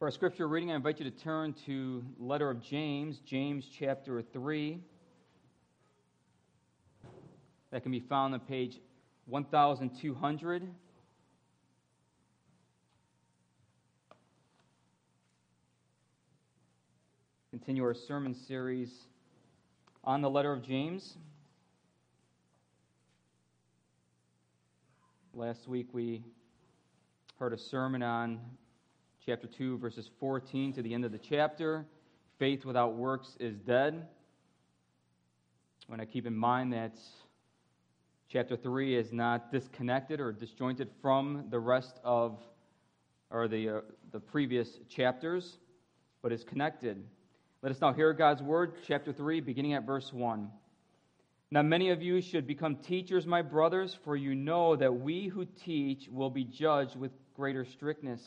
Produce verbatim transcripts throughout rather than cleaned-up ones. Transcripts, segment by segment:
For our scripture reading, I invite you to turn to the letter of James, James chapter three. That can be found on page twelve hundred. Continue our sermon series on the letter of James. Last week we heard a sermon on chapter two, verses fourteen to the end of the chapter. Faith without works is dead. I want to keep in mind that chapter three is not disconnected or disjointed from the rest of, or the uh, the previous chapters, but is connected. Let us now hear God's word, chapter three, beginning at verse one. Now many of you should become teachers, my brothers, for you know that we who teach will be judged with greater strictness.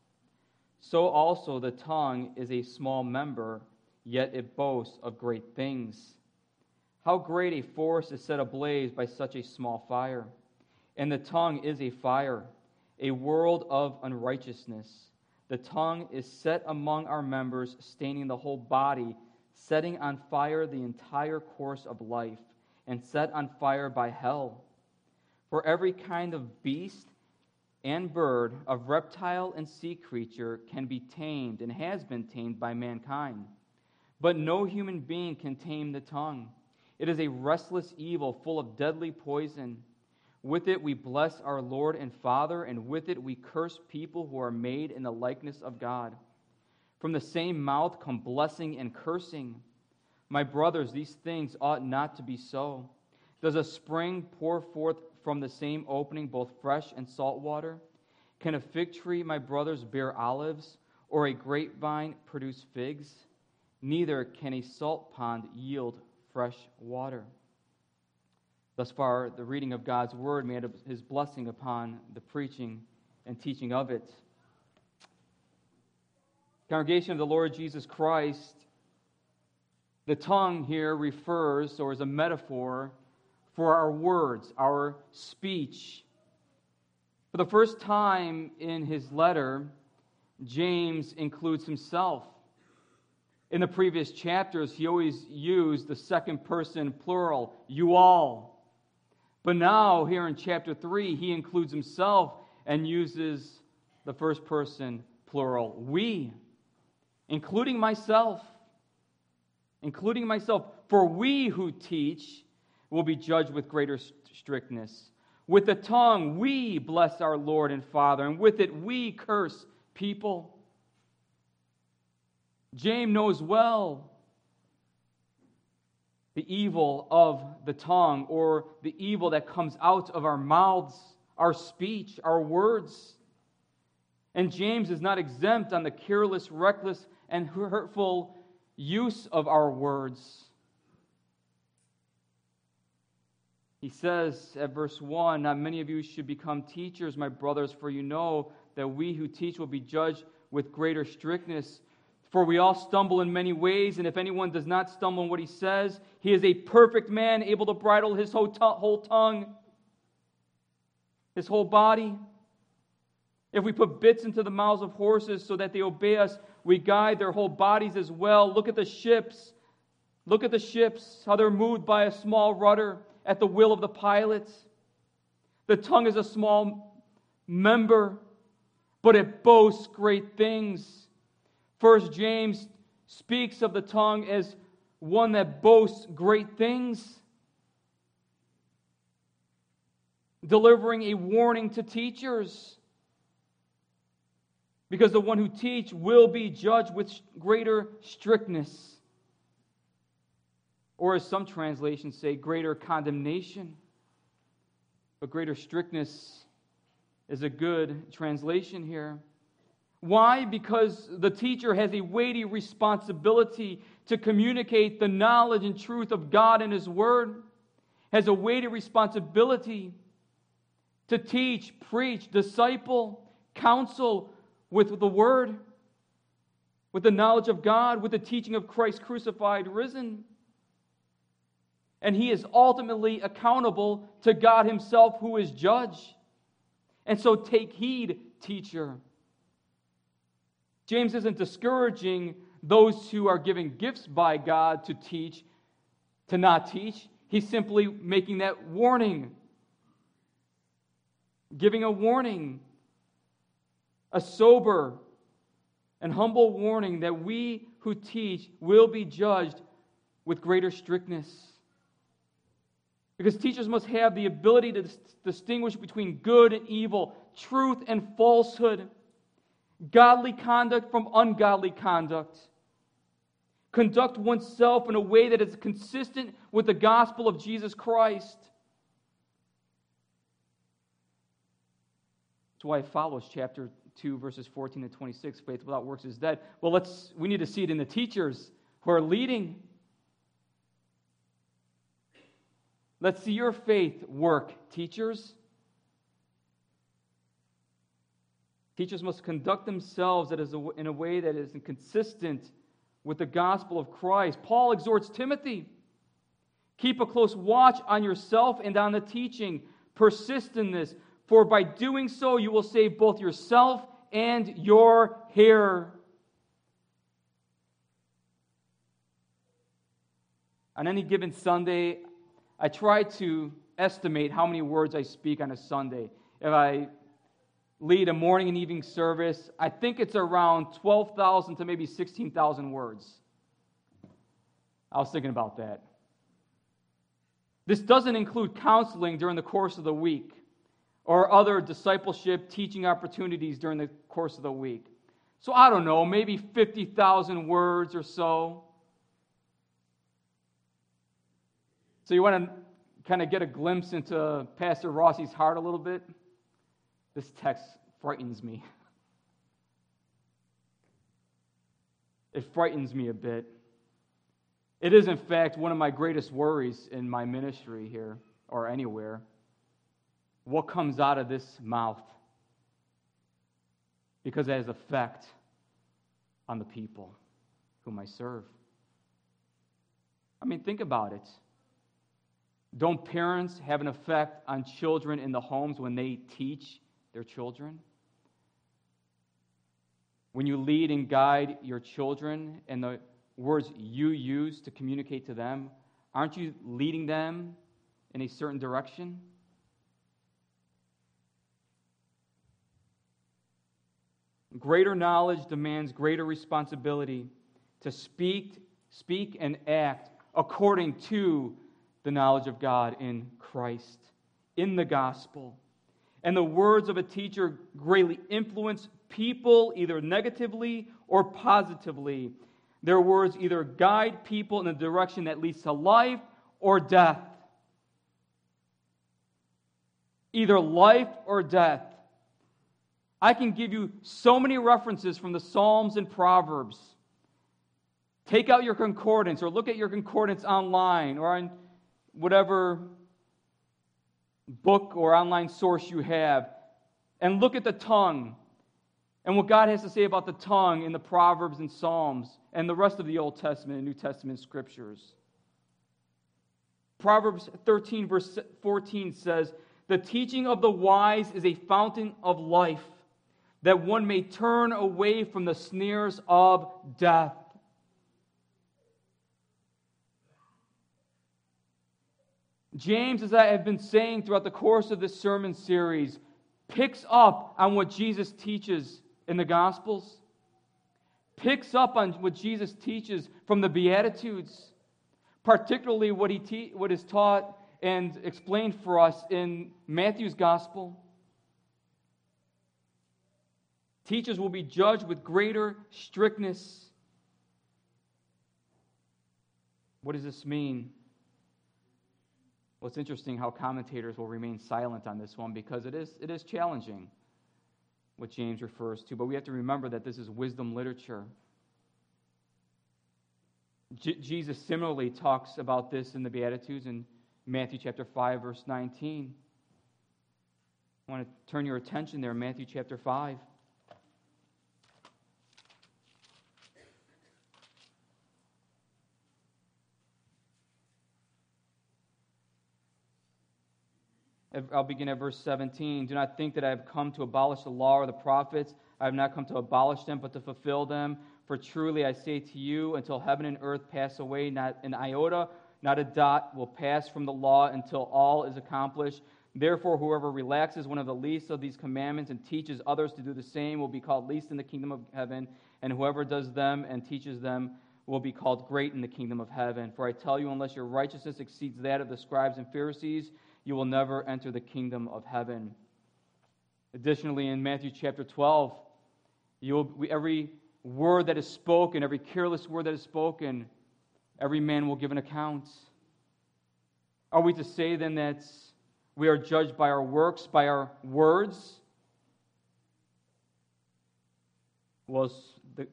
So also the tongue is a small member, yet it boasts of great things. How great a forest is set ablaze by such a small fire! And the tongue is a fire, a world of unrighteousness. The tongue is set among our members, staining the whole body, setting on fire the entire course of life, and set on fire by hell. For every kind of beast and bird, of reptile and sea creature, can be tamed and has been tamed by mankind. But no human being can tame the tongue. It is a restless evil full of deadly poison. With it we bless our Lord and Father, and with it we curse people who are made in the likeness of God. From the same mouth come blessing and cursing. My brothers, these things ought not to be so. Does a spring pour forth from the same opening both fresh and salt water? Can a fig tree, my brothers, bear olives, or a grapevine produce figs? Neither can a salt pond yield fresh water. Thus far, the reading of God's word. May his blessing upon the preaching and teaching of it. Congregation of the Lord Jesus Christ, the tongue here refers, or is a metaphor, for our words, our speech. For the first time in his letter, James includes himself. In the previous chapters, he always used the second person plural, you all. But now, here in chapter three, he includes himself and uses the first person plural, we, including myself, including myself, for we who teach will be judged with greater strictness. With the tongue we bless our Lord and Father, and with it we curse people. James knows well the evil of the tongue, or the evil that comes out of our mouths, our speech, our words. And James is not exempt on the careless, reckless, and hurtful use of our words. He says at verse one, not many of you should become teachers, my brothers, for you know that we who teach will be judged with greater strictness. For we all stumble in many ways, and if anyone does not stumble in what he says, he is a perfect man, able to bridle his whole, t- whole tongue, his whole body. If we put bits into the mouths of horses so that they obey us, we guide their whole bodies as well. Look at the ships. Look at the ships, how they're moved by a small rudder, at the will of the pilot. The tongue is a small member, but it boasts great things. First James speaks of the tongue as one that boasts great things, delivering a warning to teachers, because the one who teach will be judged with greater strictness. Or as some translations say, greater condemnation. But greater strictness is a good translation here. Why? Because the teacher has a weighty responsibility to communicate the knowledge and truth of God and His Word, has a weighty responsibility to teach, preach, disciple, counsel with the Word, with the knowledge of God, with the teaching of Christ crucified, risen. And he is ultimately accountable to God Himself, who is judge. And so take heed, teacher. James isn't discouraging those who are given gifts by God to teach, to not teach. He's simply making that warning, giving a warning, a sober and humble warning that we who teach will be judged with greater strictness. Because teachers must have the ability to dis- distinguish between good and evil, truth and falsehood, godly conduct from ungodly conduct. Conduct oneself in a way that is consistent with the gospel of Jesus Christ. That's why it follows chapter two, verses fourteen to twenty-six, faith without works is dead. Well, let's we need to see it in the teachers who are leading. Let's see your faith work, teachers. Teachers must conduct themselves in a way that is consistent with the gospel of Christ. Paul exhorts Timothy, keep a close watch on yourself and on the teaching. Persist in this, for by doing so you will save both yourself and your hearer. On any given Sunday, I try to estimate how many words I speak on a Sunday. If I lead a morning and evening service, I think it's around twelve thousand to maybe sixteen thousand words. I was thinking about that. This doesn't include counseling during the course of the week or other discipleship teaching opportunities during the course of the week. So I don't know, maybe fifty thousand words or so. So you want to kind of get a glimpse into Pastor Rossi's heart a little bit? This text frightens me. It frightens me a bit. It is, in fact, one of my greatest worries in my ministry here or anywhere. What comes out of this mouth? Because it has effect on the people whom I serve. I mean, think about it. Don't parents have an effect on children in the homes when they teach their children? When you lead and guide your children and the words you use to communicate to them, aren't you leading them in a certain direction? Greater knowledge demands greater responsibility to speak, speak and act according to the knowledge of God in Christ, in the gospel. And the words of a teacher greatly influence people, either negatively or positively. Their words either guide people in a direction that leads to life or death. Either life or death. I can give you so many references from the Psalms and Proverbs. Take out your concordance or look at your concordance online or on whatever book or online source you have, and look at the tongue and what God has to say about the tongue in the Proverbs and Psalms and the rest of the Old Testament and New Testament scriptures. Proverbs thirteen, verse fourteen says, the teaching of the wise is a fountain of life, that one may turn away from the snares of death. James, as I have been saying throughout the course of this sermon series, picks up on what Jesus teaches in the Gospels, picks up on what Jesus teaches from the Beatitudes, particularly what he te- what is taught and explained for us in Matthew's Gospel. Teachers will be judged with greater strictness. What does this mean? Well, it's interesting how commentators will remain silent on this one because it is it is challenging. what James refers to, but we have to remember that this is wisdom literature. J- Jesus similarly talks about this in the Beatitudes in Matthew chapter five, verse nineteen. I want to turn your attention there, Matthew chapter five. I'll begin at verse seventeen. Do not think that I have come to abolish the law or the prophets. I have not come to abolish them, but to fulfill them. For truly I say to you, until heaven and earth pass away, not an iota, not a dot will pass from the law until all is accomplished. Therefore, whoever relaxes one of the least of these commandments and teaches others to do the same will be called least in the kingdom of heaven, and whoever does them and teaches them will be called great in the kingdom of heaven. For I tell you, unless your righteousness exceeds that of the scribes and Pharisees, you will never enter the kingdom of heaven. Additionally, in Matthew chapter twelve, you will, every word that is spoken, every careless word that is spoken, every man will give an account. Are we to say then that we are judged by our works, by our words? Well, as the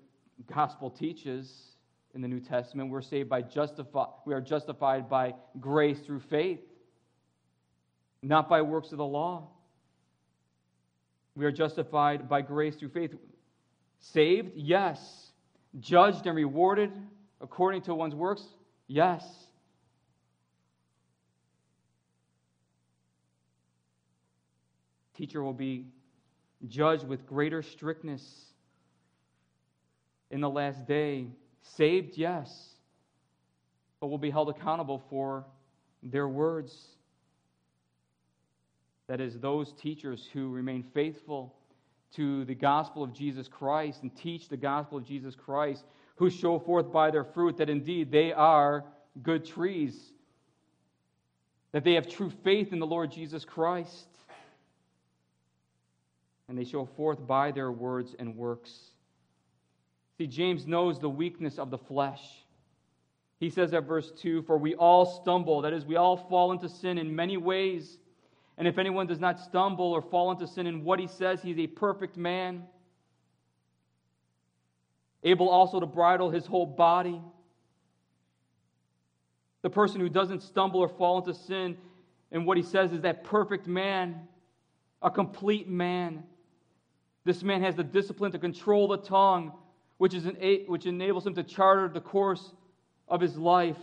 gospel teaches in the New Testament, we're saved by justifi- we are justified by grace through faith, not by works of the law. We are justified by grace through faith. Saved? Yes. Judged and rewarded according to one's works? Yes. Teacher will be judged with greater strictness in the last day. Saved? Yes. But will be held accountable for their words. That is, those teachers who remain faithful to the gospel of Jesus Christ and teach the gospel of Jesus Christ, who show forth by their fruit that indeed they are good trees, that they have true faith in the Lord Jesus Christ, and they show forth by their words and works. See, James knows the weakness of the flesh. He says at verse two, for we all stumble, that is, we all fall into sin in many ways. And if anyone does not stumble or fall into sin in what he says, he is a perfect man, able also to bridle his whole body. The person who doesn't stumble or fall into sin in what he says is that perfect man, a complete man. This man has the discipline to control the tongue, which is an, which enables him to charter the course of his life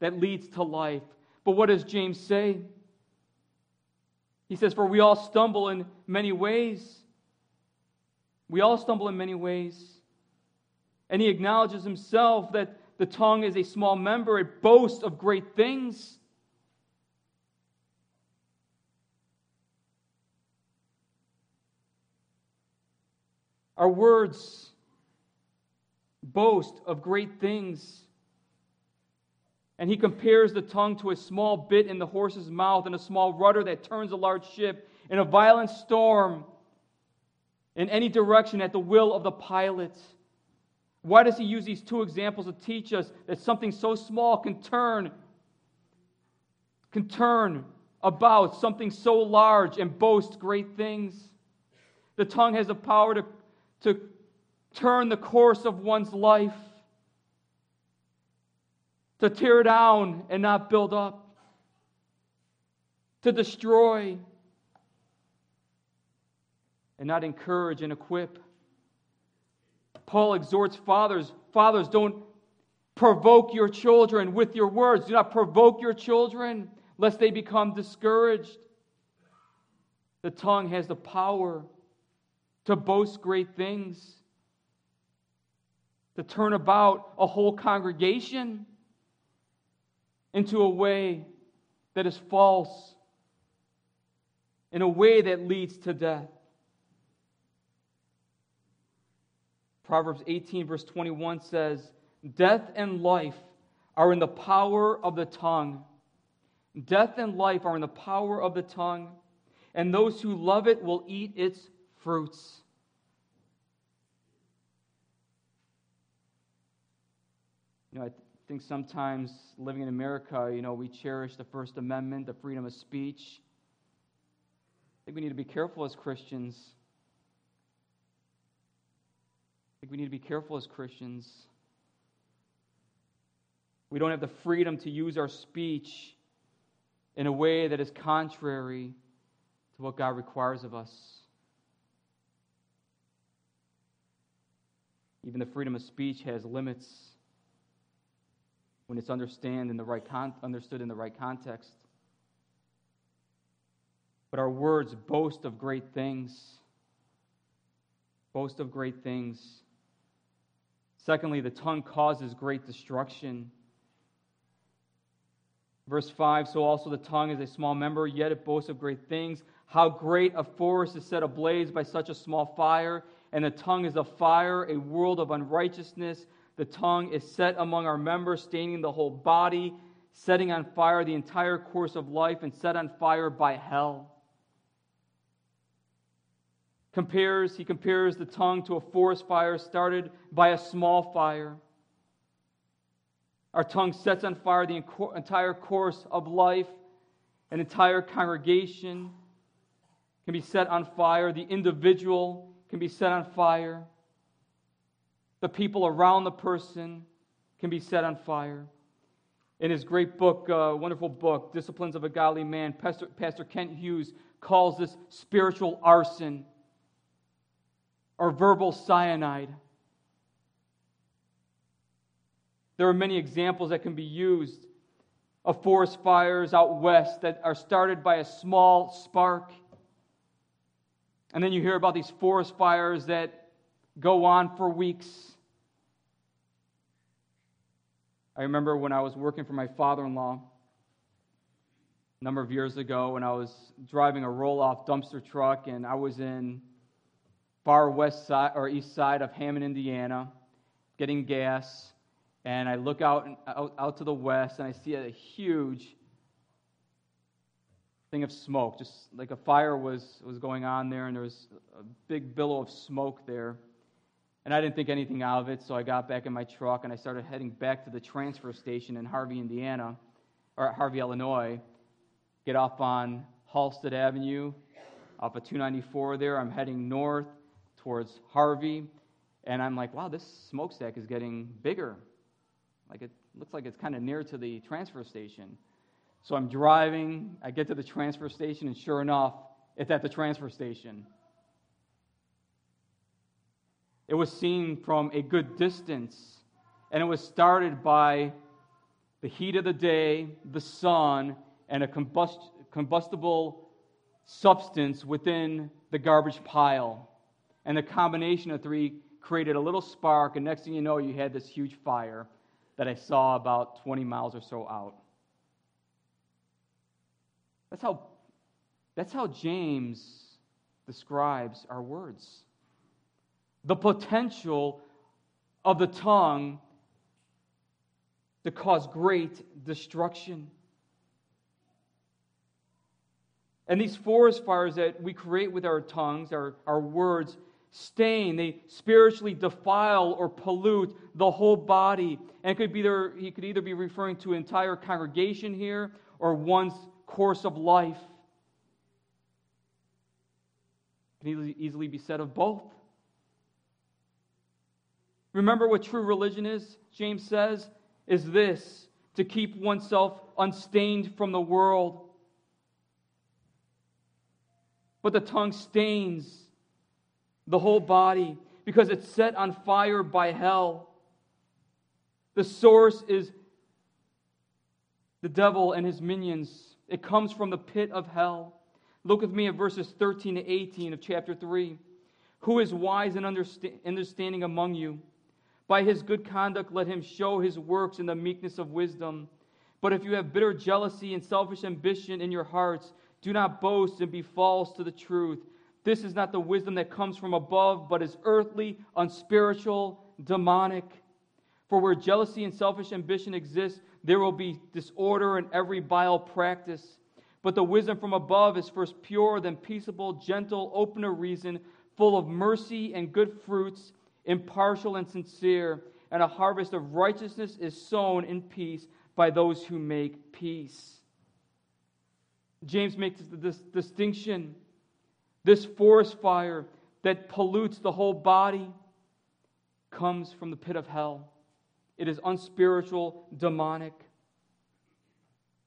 that leads to life. But what does James say? He says, for we all stumble in many ways. We all stumble in many ways. And he acknowledges himself that the tongue is a small member. It boasts of great things. Our words boast of great things. And he compares the tongue to a small bit in the horse's mouth and a small rudder that turns a large ship in a violent storm in any direction at the will of the pilot. Why does he use these two examples to teach us that something so small can turn, can turn about something so large and boast great things? The tongue has the power to, to turn the course of one's life, to tear down and not build up, to destroy and not encourage and equip. Paul exhorts fathers, fathers, don't provoke your children with your words. Do not provoke your children, lest they become discouraged. The tongue has the power to boast great things, to turn about a whole congregation into a way that is false, in a way that leads to death. Proverbs eighteen, verse twenty-one says, death and life are in the power of the tongue. Death and life are in the power of the tongue, and those who love it will eat its fruits. You know, I I think sometimes living in America, you know, we cherish the First Amendment, the freedom of speech. I think we need to be careful as Christians think we need to be careful as Christians. We don't have the freedom to use our speech in a way that is contrary to what God requires of us. Even the freedom of speech has limits when it's understand in the right con- understood in the right context. But our words boast of great things. Boast of great things. Secondly, the tongue causes great destruction. Verse five, so also the tongue is a small member, yet it boasts of great things. How great a forest is set ablaze by such a small fire, and the tongue is a fire, a world of unrighteousness. The tongue is set among our members, staining the whole body, setting on fire the entire course of life, and set on fire by hell. Compares, he compares the tongue to a forest fire started by a small fire. Our tongue sets on fire the entire course of life. An entire congregation can be set on fire. The individual can be set on fire. The people around the person can be set on fire. In his great book, uh, wonderful book, Disciplines of a Godly Man, Pastor, Pastor Kent Hughes calls this spiritual arson or verbal cyanide. There are many examples that can be used of forest fires out west that are started by a small spark. And then you hear about these forest fires that go on for weeks. I remember when I was working for my father-in-law a number of years ago, when I was driving a roll-off dumpster truck, and I was in far west side or east side of Hammond, Indiana, getting gas. And I look out, and out out to the west, and I see a huge thing of smoke, just like a fire was, was going on there, and there was a big billow of smoke there. And I didn't think anything out of it, so I got back in my truck, and I started heading back to the transfer station in Harvey, Indiana, or Harvey, Illinois. Get off on Halsted Avenue, off of two ninety-four there. I'm heading north towards Harvey, and I'm like, wow, this smokestack is getting bigger. Like it looks like it's kind of near to the transfer station. So I'm driving, I get to the transfer station, and sure enough, it's at the transfer station. It was seen from a good distance, and it was started by the heat of the day, the sun, and a combust- combustible substance within the garbage pile. And the combination of three created a little spark, and next thing you know, you had this huge fire that I saw about twenty miles or so out. That's how, that's how James describes our words. The potential of the tongue to cause great destruction. And these forest fires that we create with our tongues, our, our words, stain, they spiritually defile or pollute the whole body. And it could be there, he could either be referring to an entire congregation here or one's course of life. It can easily be said of both. Remember what true religion is, James says, is this: to keep oneself unstained from the world. But the tongue stains the whole body, because it's set on fire by hell. The source is the devil and his minions. It comes from the pit of hell. Look with me at verses thirteen to eighteen of chapter three. Who is wise and understanding among you? By his good conduct let him show his works in the meekness of wisdom. But if you have bitter jealousy and selfish ambition in your hearts, do not boast and be false to the truth. This is not the wisdom that comes from above, but is earthly, unspiritual, demonic. For where jealousy and selfish ambition exist, there will be disorder and every vile practice. But the wisdom from above is first pure, then peaceable, gentle, open to reason, full of mercy and good fruits, impartial and sincere. And a harvest of righteousness is sown in peace by those who make peace. James makes this distinction. This forest fire that pollutes the whole body comes from the pit of hell. It is unspiritual, demonic.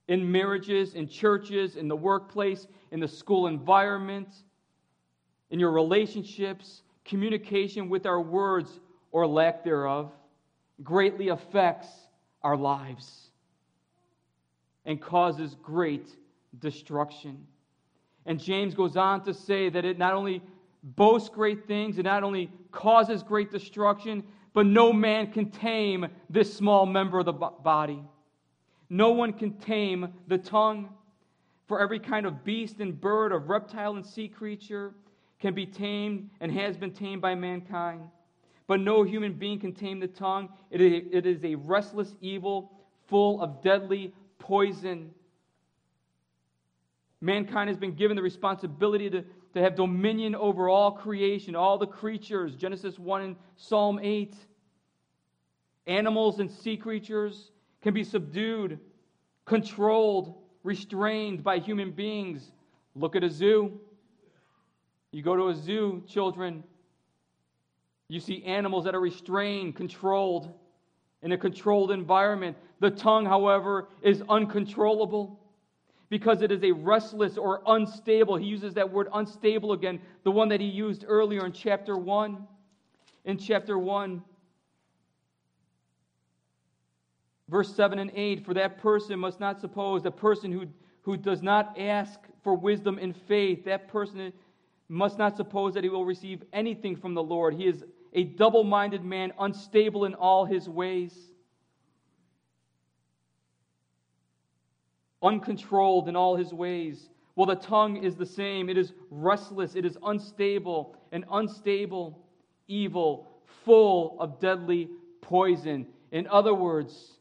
In marriages, in churches, in the workplace, in the school environment, in your relationships, communication with our words or lack thereof greatly affects our lives and causes great destruction. And James goes on to say that it not only boasts great things, it not only causes great destruction, but no man can tame this small member of the body. No one can tame the tongue. For every kind of beast and bird, of reptile and sea creature can be tamed and has been tamed by mankind. But no human being can tame the tongue. It is a restless evil full of deadly poison. Mankind has been given the responsibility to, to have dominion over all creation, all the creatures, Genesis one and Psalm eight. Animals and sea creatures can be subdued, controlled, restrained by human beings. Look at a zoo. You go to a zoo, children, you see animals that are restrained, controlled, in a controlled environment. The tongue, however, is uncontrollable, because it is a restless or unstable. He uses that word unstable again, the one that he used earlier in chapter one. In chapter one, verse seven and eight, for that person must not suppose, the person who, who does not ask for wisdom in faith, that person must not suppose that he will receive anything from the Lord. He is a double-minded man, unstable in all his ways. Uncontrolled in all his ways. Well, the tongue is the same. It is restless. It is unstable. An unstable evil full of deadly poison. In other words,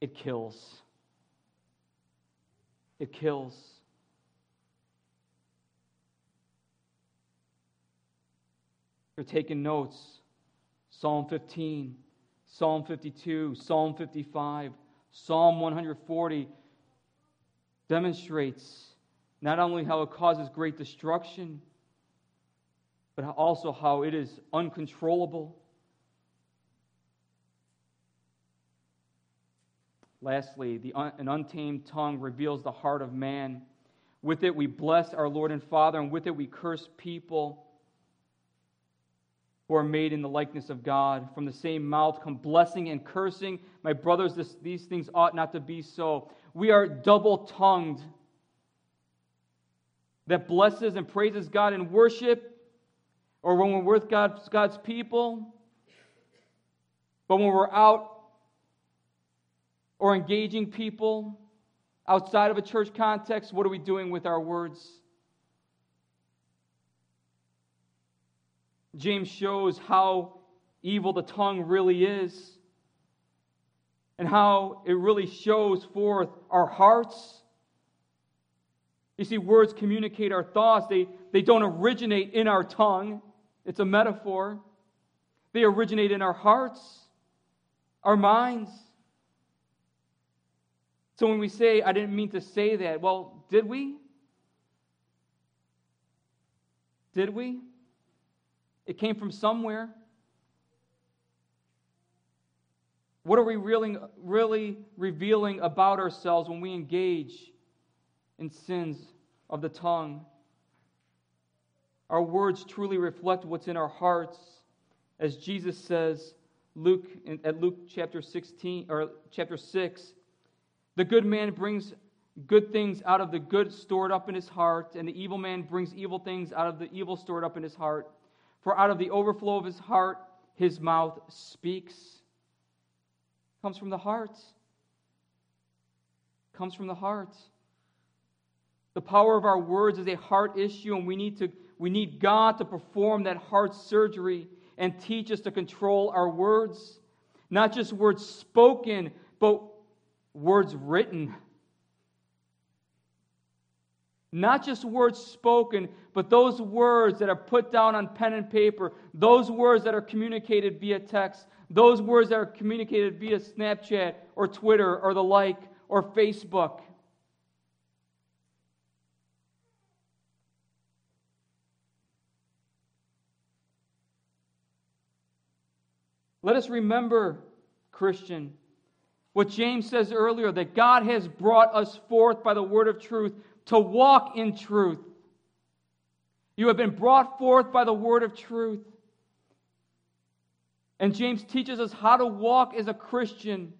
it kills. It kills. You're taking notes. Psalm fifteen, Psalm fifty-two, Psalm fifty-five, Psalm one forty. Demonstrates not only how it causes great destruction, but also how it is uncontrollable. Lastly, the un- an untamed tongue reveals the heart of man. With it we bless our Lord and Father, and with it we curse people who are made in the likeness of God. From the same mouth come blessing and cursing. My brothers, this, these things ought not to be so. We are double-tongued, that blesses and praises God in worship, or when we're with God's, God's people. But when we're out or engaging people outside of a church context, what are we doing with our words? James shows how evil the tongue really is, and how it really shows forth our hearts. You see, words communicate our thoughts. They, they don't originate in our tongue. It's a metaphor. They originate in our hearts, our minds. So when we say, I didn't mean to say that, well, did we? Did we? It came from somewhere. What are we really, really revealing about ourselves when we engage in sins of the tongue? Our words truly reflect what's in our hearts. As Jesus says Luke at Luke chapter sixteen or chapter six, the good man brings good things out of the good stored up in his heart, and the evil man brings evil things out of the evil stored up in his heart. For out of the overflow of his heart, his mouth speaks. Comes from the heart. Comes from the heart. The power of our words is a heart issue, and we need to we need God to perform that heart surgery and teach us to control our words. Not just words spoken, but words written. Not just words spoken, but those words that are put down on pen and paper, those words that are communicated via text, those words that are communicated via Snapchat or Twitter or the like or Facebook. Let us remember, Christian, what James says earlier, that God has brought us forth by the word of truth to walk in truth. You have been brought forth by the word of truth. And James teaches us how to walk as a Christian,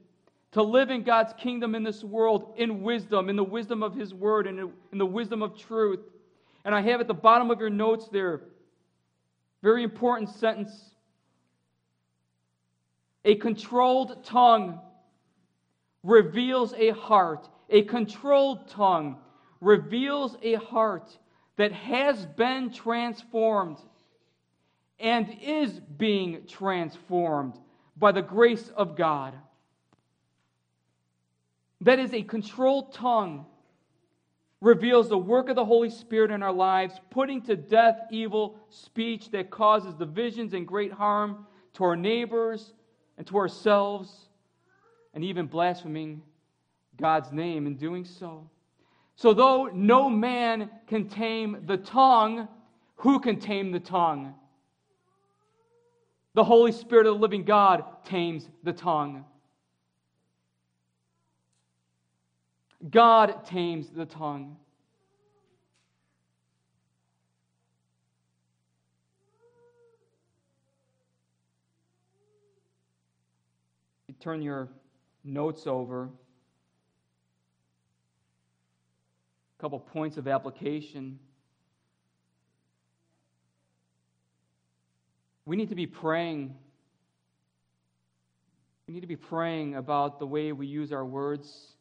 to live in God's kingdom in this world, in wisdom, in the wisdom of his word, and in the wisdom of truth. And I have at the bottom of your notes there, very important sentence, a controlled tongue reveals a heart. A controlled tongue reveals a heart that has been transformed and is being transformed by the grace of God. That is, a controlled tongue reveals the work of the Holy Spirit in our lives, putting to death evil speech that causes divisions and great harm to our neighbors and to ourselves, and even blaspheming God's name in doing so. So though no man can tame the tongue, who can tame the tongue? The Holy Spirit of the living God tames the tongue. God tames the tongue. You turn your notes over. A couple points of application. We need to be praying. We need to be praying about the way we use our words,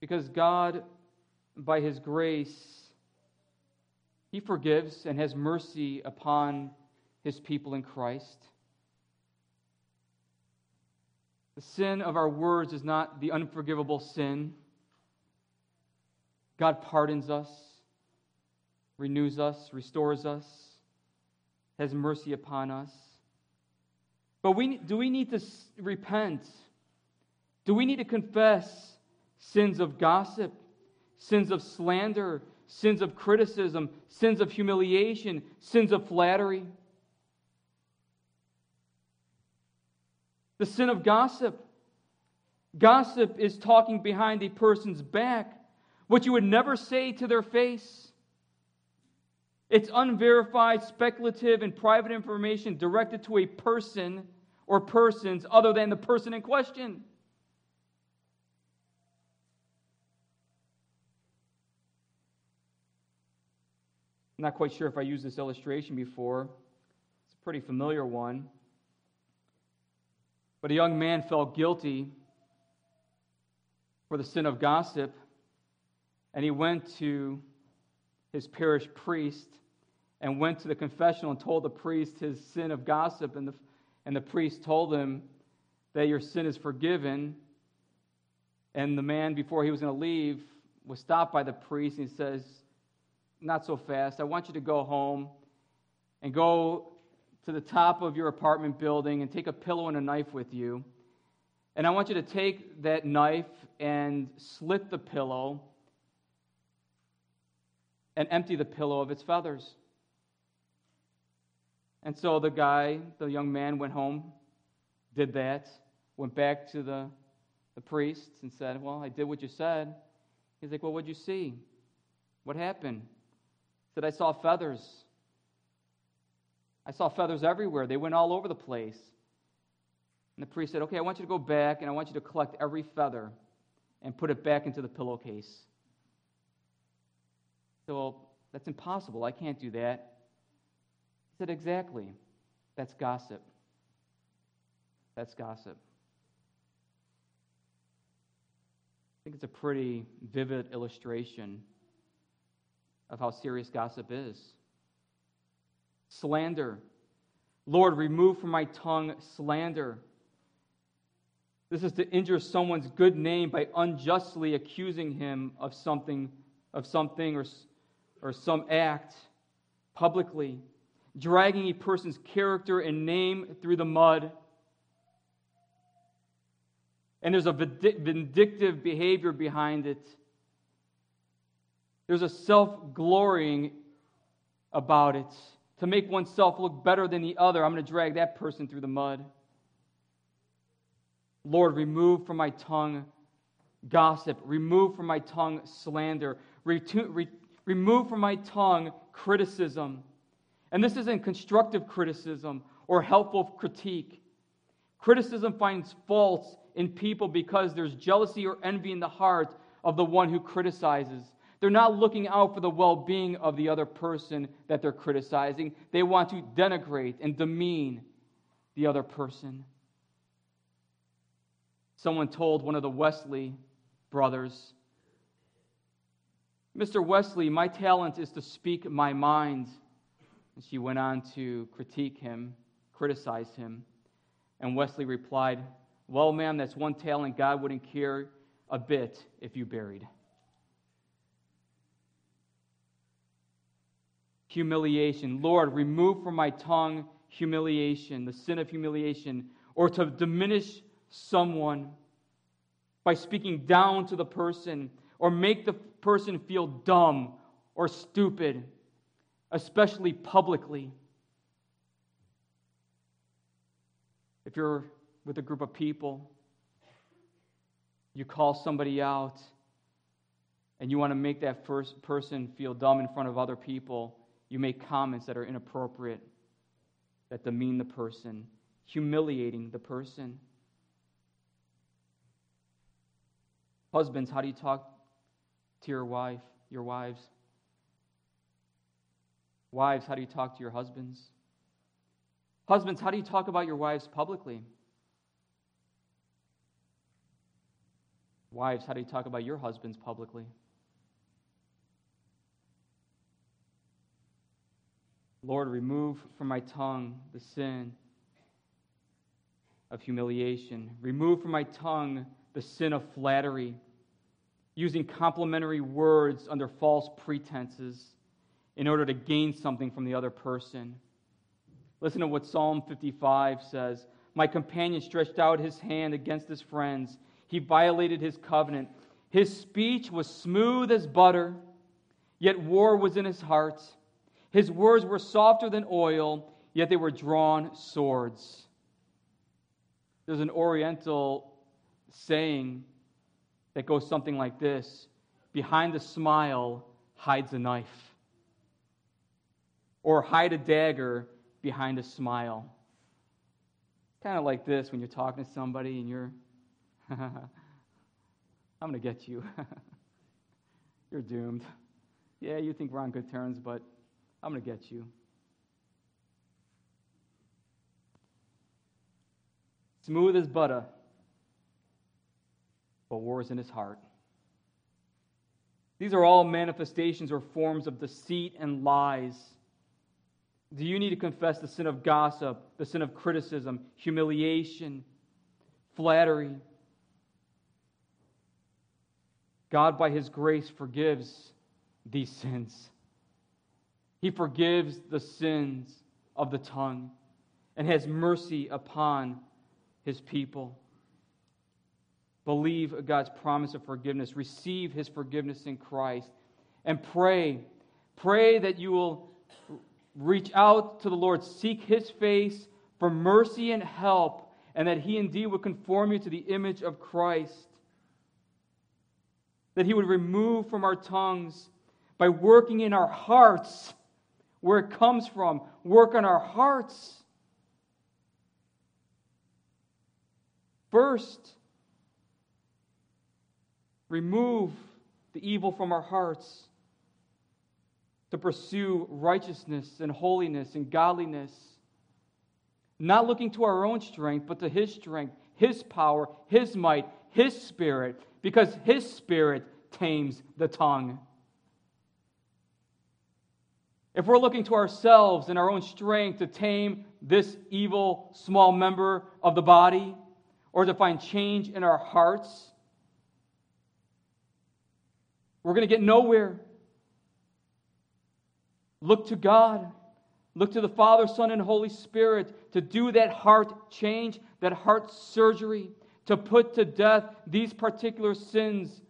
because God, by his grace, he forgives and has mercy upon his people in Christ. The sin of our words is not the unforgivable sin. God pardons us, renews us, restores us, has mercy upon us. But we do we need to repent? Do we need to confess sins of gossip, sins of slander, sins of criticism, sins of humiliation, sins of flattery? The sin of gossip. Gossip is talking behind a person's back, what you would never say to their face. It's unverified, speculative, and private information directed to a person or persons other than the person in question. I'm not quite sure if I used this illustration before. It's a pretty familiar one. But a young man felt guilty for the sin of gossip, and he went to his parish priest and went to the confessional and told the priest his sin of gossip, and the, and the priest told him that your sin is forgiven. And the man, before he was going to leave, was stopped by the priest, and he says, "Not so fast. I want you to go home and go to the top of your apartment building and take a pillow and a knife with you. And I want you to take that knife and slit the pillow and empty the pillow of its feathers." And so the guy, the young man, went home, did that, went back to the, the priest and said, "Well, I did what you said." He's like, "Well, what'd you see? What happened?" He said, "I saw feathers. I saw feathers everywhere. They went all over the place." And the priest said, "Okay, I want you to go back, and I want you to collect every feather and put it back into the pillowcase." So, "Well, that's impossible. I can't do that." He said, "Exactly. That's gossip. That's gossip." I think it's a pretty vivid illustration of how serious gossip is. Slander. "Lord, remove from my tongue slander." This is to injure someone's good name by unjustly accusing him of something, of something or or some act publicly, dragging a person's character and name through the mud. And there's a vindictive behavior behind it. There's a self-glorying about it, to make oneself look better than the other, I'm going to drag that person through the mud. Lord, remove from my tongue gossip. Remove from my tongue slander. Retu- re- remove from my tongue criticism. And this isn't constructive criticism or helpful critique. Criticism finds faults in people because there's jealousy or envy in the heart of the one who criticizes. They're not looking out for the well-being of the other person that they're criticizing. They want to denigrate and demean the other person. Someone told one of the Wesley brothers, "Mister Wesley, my talent is to speak my mind." And she went on to critique him, criticize him. And Wesley replied, "Well, ma'am, that's one talent God wouldn't care a bit if you buried." Humiliation. Lord, remove from my tongue humiliation, the sin of humiliation, or to diminish someone by speaking down to the person or make the person feel dumb or stupid, especially publicly. If you're with a group of people, you call somebody out and you want to make that first person feel dumb in front of other people, you make comments that are inappropriate, that demean the person, humiliating the person. Husbands, how do you talk to your wife, your wives? Wives, how do you talk to your husbands? Husbands, how do you talk about your wives publicly? Wives, how do you talk about your husbands publicly? Lord, remove from my tongue the sin of humiliation. Remove from my tongue the sin of flattery, using complimentary words under false pretenses in order to gain something from the other person. Listen to what Psalm fifty-five says. "My companion stretched out his hand against his friends. He violated his covenant. His speech was smooth as butter, yet war was in his heart. His words were softer than oil, yet they were drawn swords." There's an Oriental saying that goes something like this: behind a smile hides a knife. Or hide a dagger behind a smile. Kind of like this when you're talking to somebody and you're, I'm going to get you. You're doomed. Yeah, you think we're on good terms, but I'm going to get you. Smooth as butter, but war is in his heart. These are all manifestations or forms of deceit and lies. Do you need to confess the sin of gossip, the sin of criticism, humiliation, flattery? God, by His grace, forgives these sins. He forgives the sins of the tongue and has mercy upon His people. Believe God's promise of forgiveness. Receive His forgiveness in Christ. And pray. Pray that you will reach out to the Lord. Seek His face for mercy and help, and that He indeed would conform you to the image of Christ. That He would remove from our tongues by working in our hearts where it comes from. Work on our hearts. First, remove the evil from our hearts to pursue righteousness and holiness and godliness, not looking to our own strength, but to His strength, His power, His might, His Spirit, because His Spirit tames the tongue. If we're looking to ourselves and our own strength to tame this evil small member of the body or to find change in our hearts, we're going to get nowhere. Look to God. Look to the Father, Son, and Holy Spirit to do that heart change, that heart surgery, to put to death these particular sins.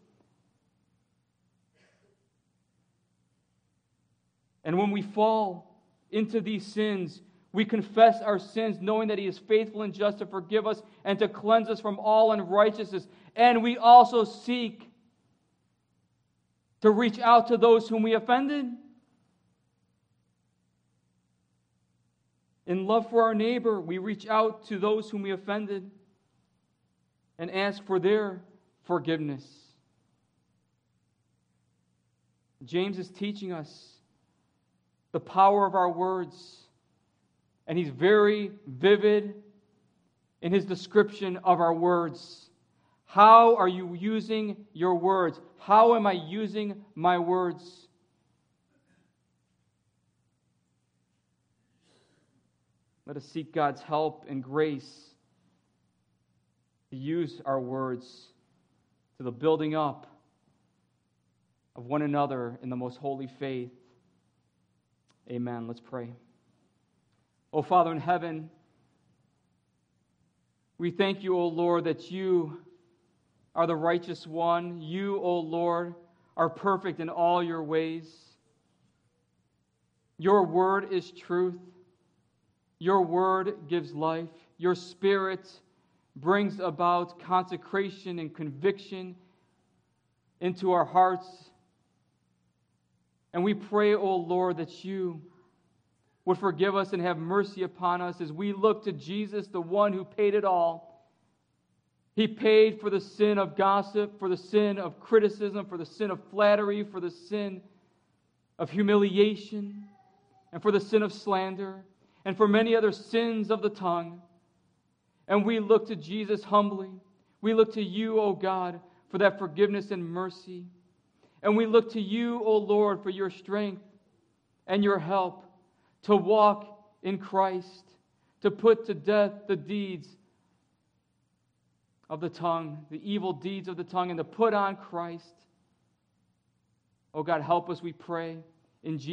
And when we fall, into these sins. We confess our sins, knowing that He is faithful and just to forgive us and to cleanse us from all unrighteousness. And we also seek to reach out to those whom we offended in love for our neighbor. We reach out to those whom we offended and ask for their forgiveness. James is teaching us the power of our words, and he's very vivid in his description of our words. How are you using your words? How am I using my words? Let us seek God's help and grace to use our words to the building up of one another in the most holy faith. Amen. Let's pray. O Father in heaven, we thank you, O Lord, that you are the righteous one. You, O Lord, are perfect in all your ways. Your word is truth. Your word gives life. Your spirit brings about consecration and conviction into our hearts. And we pray, O Lord, that you would forgive us and have mercy upon us as we look to Jesus, the one who paid it all. He paid for the sin of gossip, for the sin of criticism, for the sin of flattery, for the sin of humiliation, and for the sin of slander, and for many other sins of the tongue. And we look to Jesus humbly. We look to you, O God, for that forgiveness and mercy. And we look to you, O Lord, for your strength and your help to walk in Christ, to put to death the deeds of the tongue, the evil deeds of the tongue, and to put on Christ. Oh God, help us, we pray, in Jesus' name.